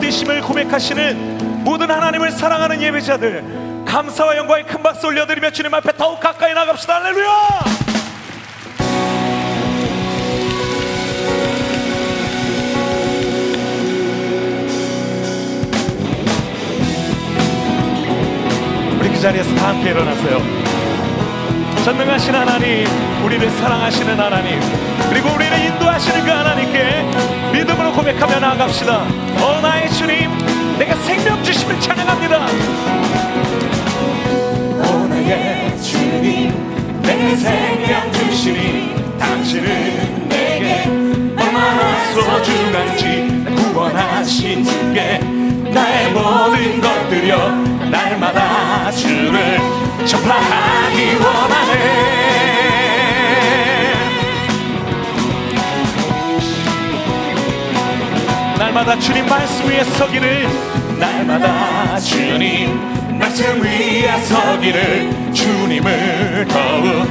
되심을 고백하시는 모든 하나님을 사랑하는 예배자들, 감사와 영광에 큰 박수 올려드리며 주님 앞에 더욱 가까이 나갑시다. 할렐루야! 그 자리에서 다 함께 일어나세요. 전능하신 하나님, 우리를 사랑하시는 하나님, 그리고 우리를 인도하시는 그 하나님께 믿음으로 고백하며 나아갑시다. 나의 주님, 내가 생명 주심을 찬양합니다. 나의 주님, 내 생명 주시니 당신은 내게 얼마나 소중한지 구원하신 주께 나의 모든 것들여 날마다 주를 전파하기 원하네. 날마다 주님 말씀 위에 서기를, 날마다 주님 말씀 위에 서기를, 주님을 더욱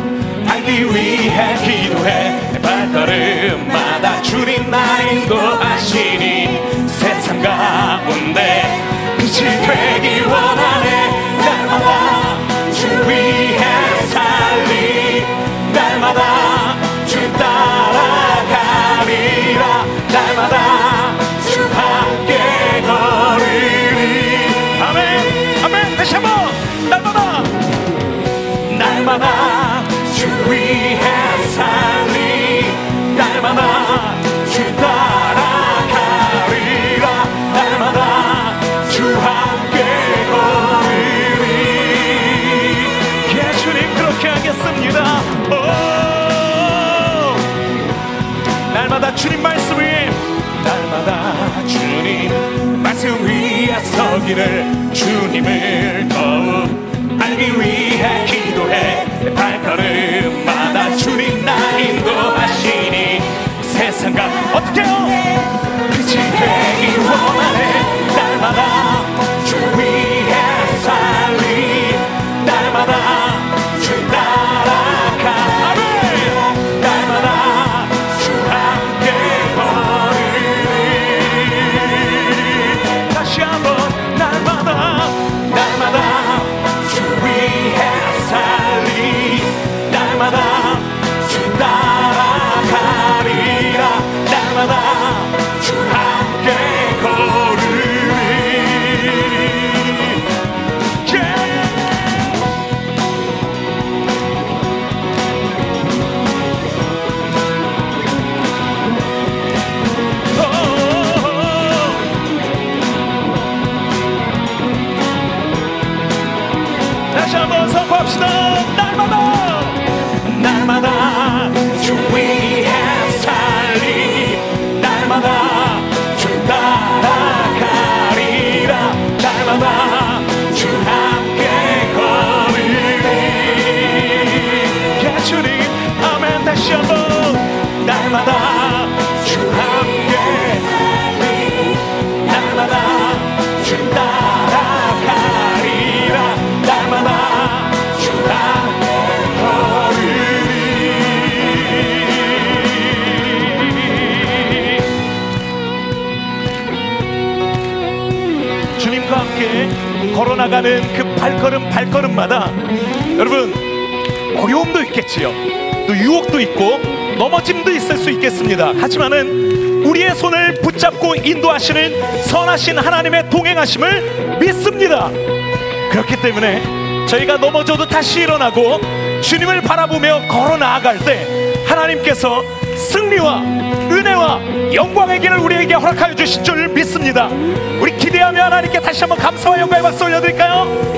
알기 위해 기도해 발걸음마다 주님 날 인도하시니 세상 가운데 빛이 되기 원하네. 날마다 주 위해 살리, 날마다 주 따라가리라, 날마다 주 함께 걸으리. 아멘, 아멘. 다시 한번. 날마다, 날마다 주 위해 살리, 날마다 주 따라가리라, 날마다 주 함께 걸으리. 예, 주님 그렇게 하겠습니다. 오! 날마다 주님 말씀 위에, 날마다 주님 말씀 위에 서기를, 주님을 더욱 알기 위해 기도해 발걸음마다 주님 나 인도하시니 세상과 어떻게요? 빛이 되기 원하네. 날마다 주 위에 살리, 날마다 주 따라가리, 날마다 주 함께 걸으리. 다시 한번. 날마다, 날마다 주 위에 살리, 날마다 주 따라가리라, 날마다 주 함께 걸으리. 다시 한번 선포합시다. 날마다, 날마다 주 위에 살리, 날마다 주 따라가리라, 날마다 주 함께 걸으리. 예, 주님. 아멘. 다시 한번. 날마다 주 함께 살리, 날마다 주 따라가리라, 날마다 주 함께 걸으리. 주님과 함께 걸어나가는 그 발걸음마다 여러분 어려움도 있겠지요. 또 유혹도 있고 넘어짐도 있을 수 있겠습니다. 하지만은 우리의 손을 붙잡고 인도하시는 선하신 하나님의 동행하심을 믿습니다. 그렇기 때문에 저희가 넘어져도 다시 일어나고 주님을 바라보며 걸어 나아갈 때 하나님께서 승리와 은혜와 영광의 길을 우리에게 허락하여 주실 줄 믿습니다. 우리 기대하며 하나님께 다시 한번 감사와 영광의 박수 올려드릴까요?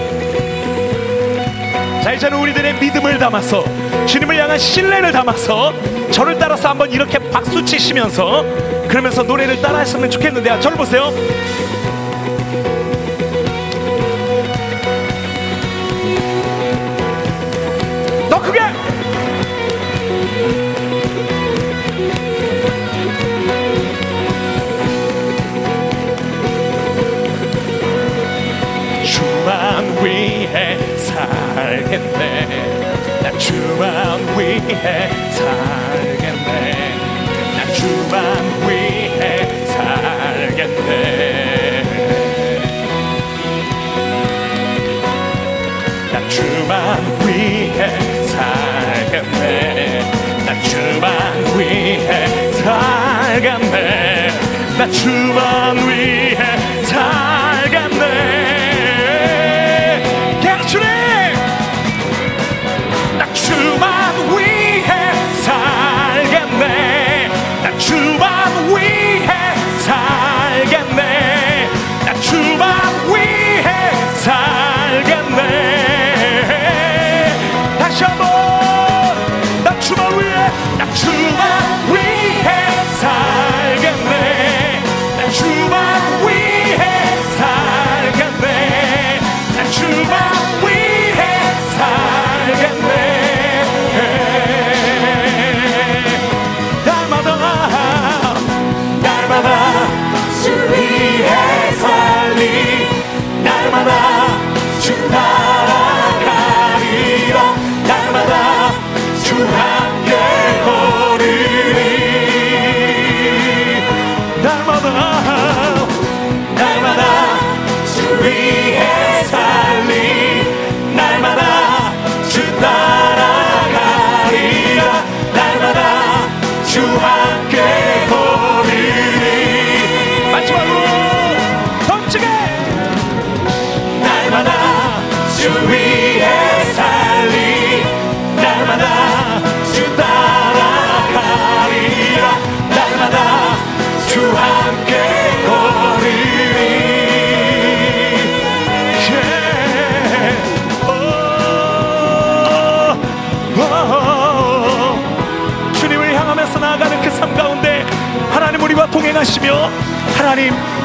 자, 이제는 우리들의 믿음을 담아서 주님을 향한 신뢰를 담아서 저를 따라서 한번 이렇게 박수 치시면서 그러면서 노래를 따라 했으면 좋겠는데요. 저를 보세요. 더 크게. 주만 위해 살겠네. 난 주만 위해 살겠네. 난 주만 위해 살겠네. 주만 위해 살겠네. 나 주만 위해 살겠네. 나 주만 위해 살겠네. 주님, 나 주만 위해 살겠네. 나 주만 위해 살겠네. 나 주만 위해 살겠네. 다시 한번, 나 주만 위해, 나 주만 위해 살겠네. 주만 위해 살겠네. 나 주만 위해 살겠네. 날마다 주 위해 살리. 날마다 주 따라가리라. 날마다 주 함께 걸으리. 날마다 위해 살리. 날마다 주 따라가리라. 날마다 주 함께 걸으리. 마지막으로 던지게. 날마다 주 위해 살리. 날마다 주 따라가리라. 날마다 주 함께 걸으리. 나아가는 그 삶 가운데 하나님 우리와 동행하시며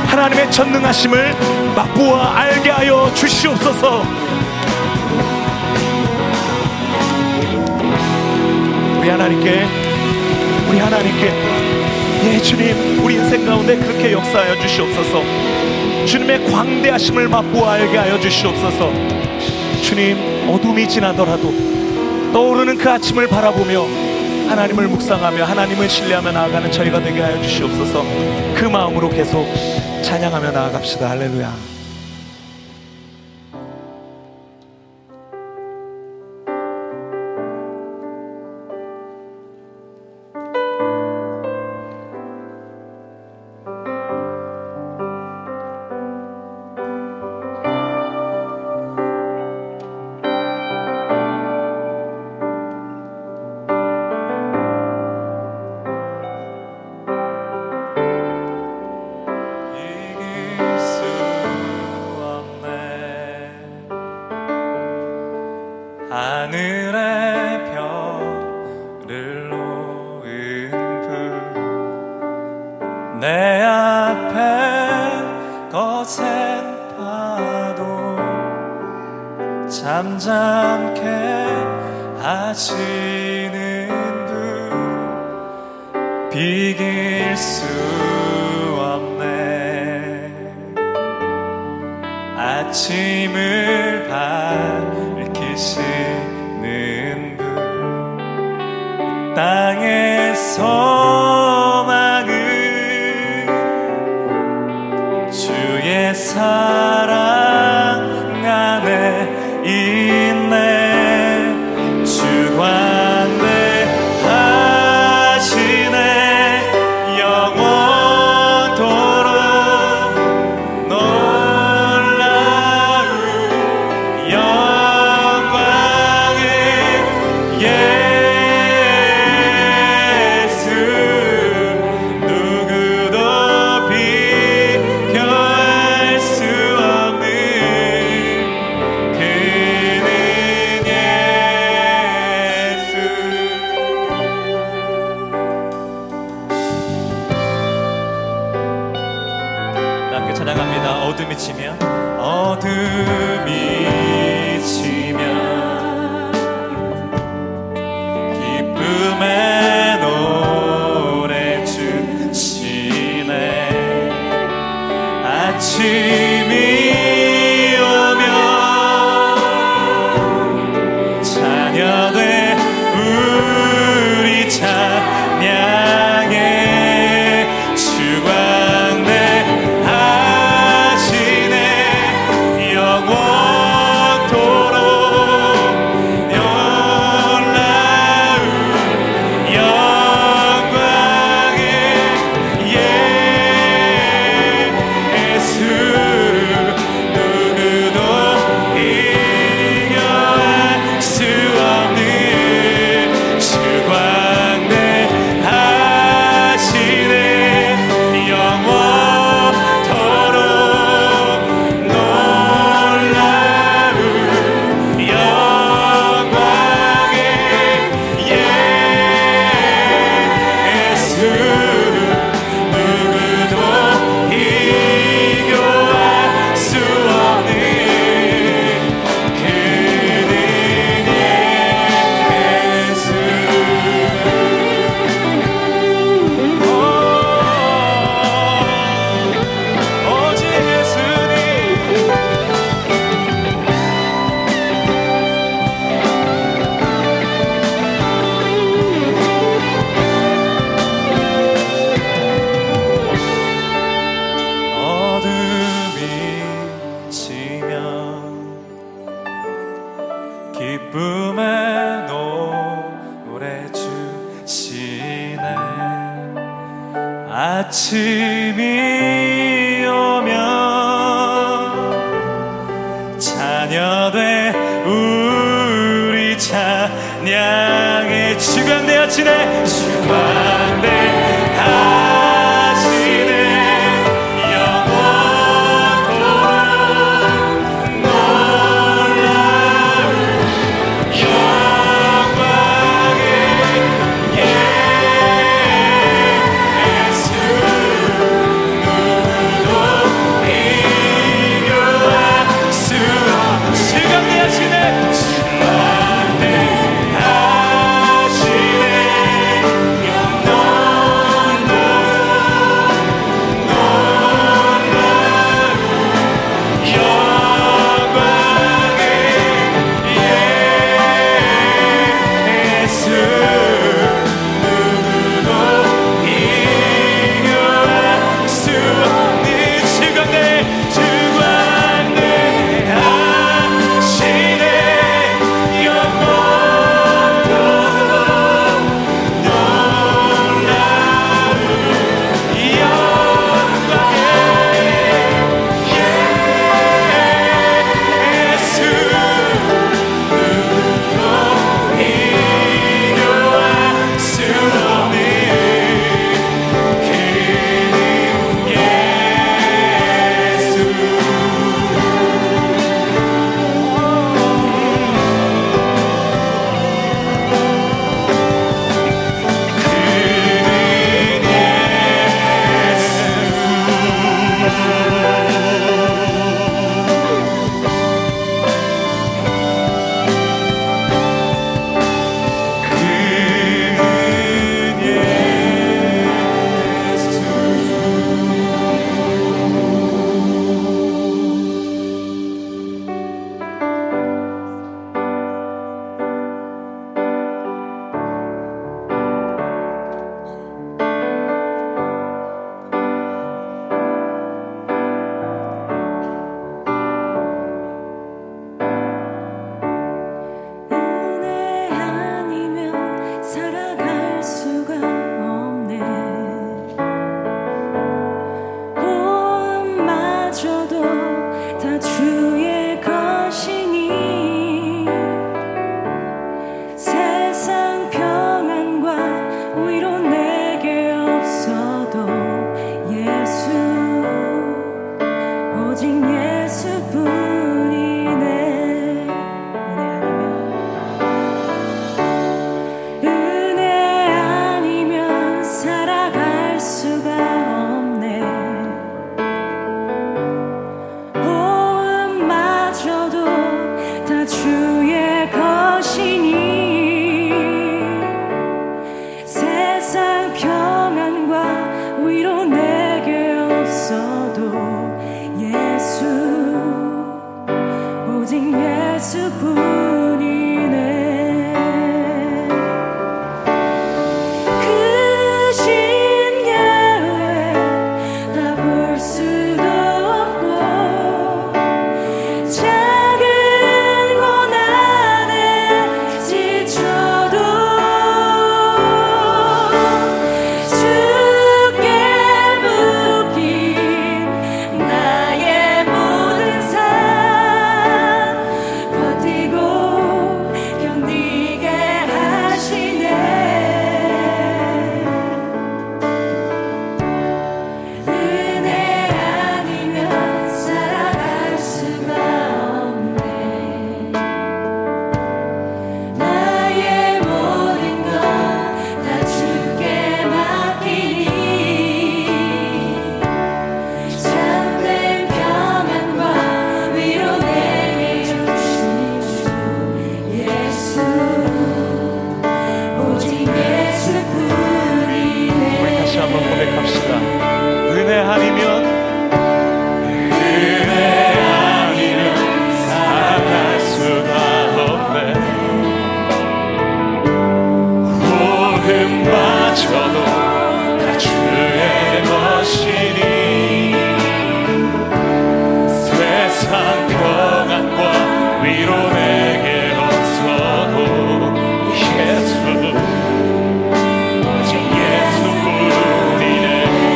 하나님의 전능하심을 맛보아 알게 하여 주시옵소서. 우리 하나님께 예 주님, 우리 인생 가운데 그렇게 역사하여 주시옵소서. 주님의 광대하심을 맛보아 알게 하여 주시옵소서. 주님, 어둠이 지나더라도 떠오르는 그 아침을 바라보며 하나님을 묵상하며 하나님을 신뢰하며 나아가는 저희가 되게 하여 주시옵소서. 그 마음으로 계속 찬양하며 나아갑시다. 할렐루야. 예수 아침이 오면 자녀돼 우리 찬양에 주관되어 지내 주관되어 하시네 영원토록 놀라운 영광의 예수 누구도 비교할 수 없이 주관되어 지내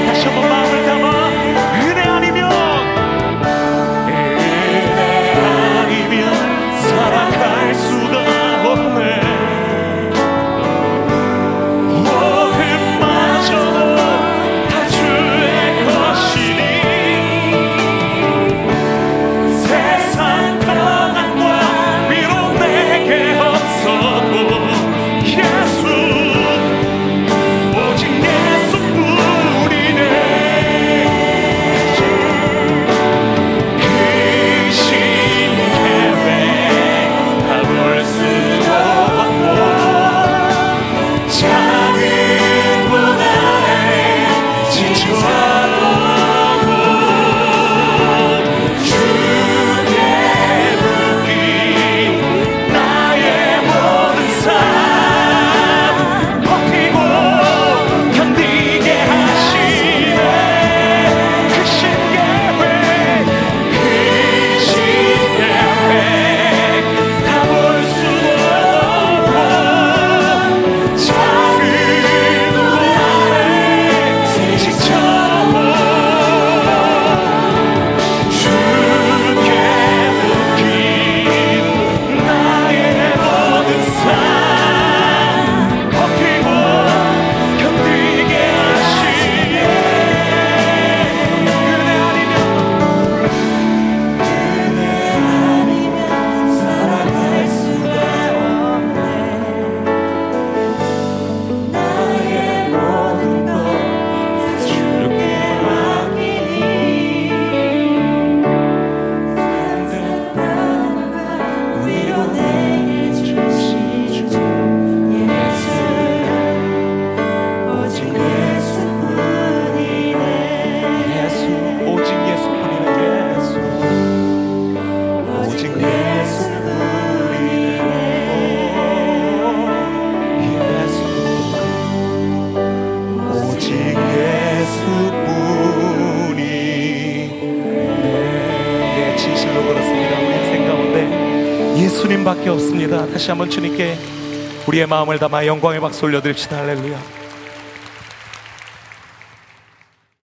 다시 예수님밖에 없습니다. 다시 한번 주님께 우리의 마음을 담아 영광의 박수 올려드립시다. 할렐루야.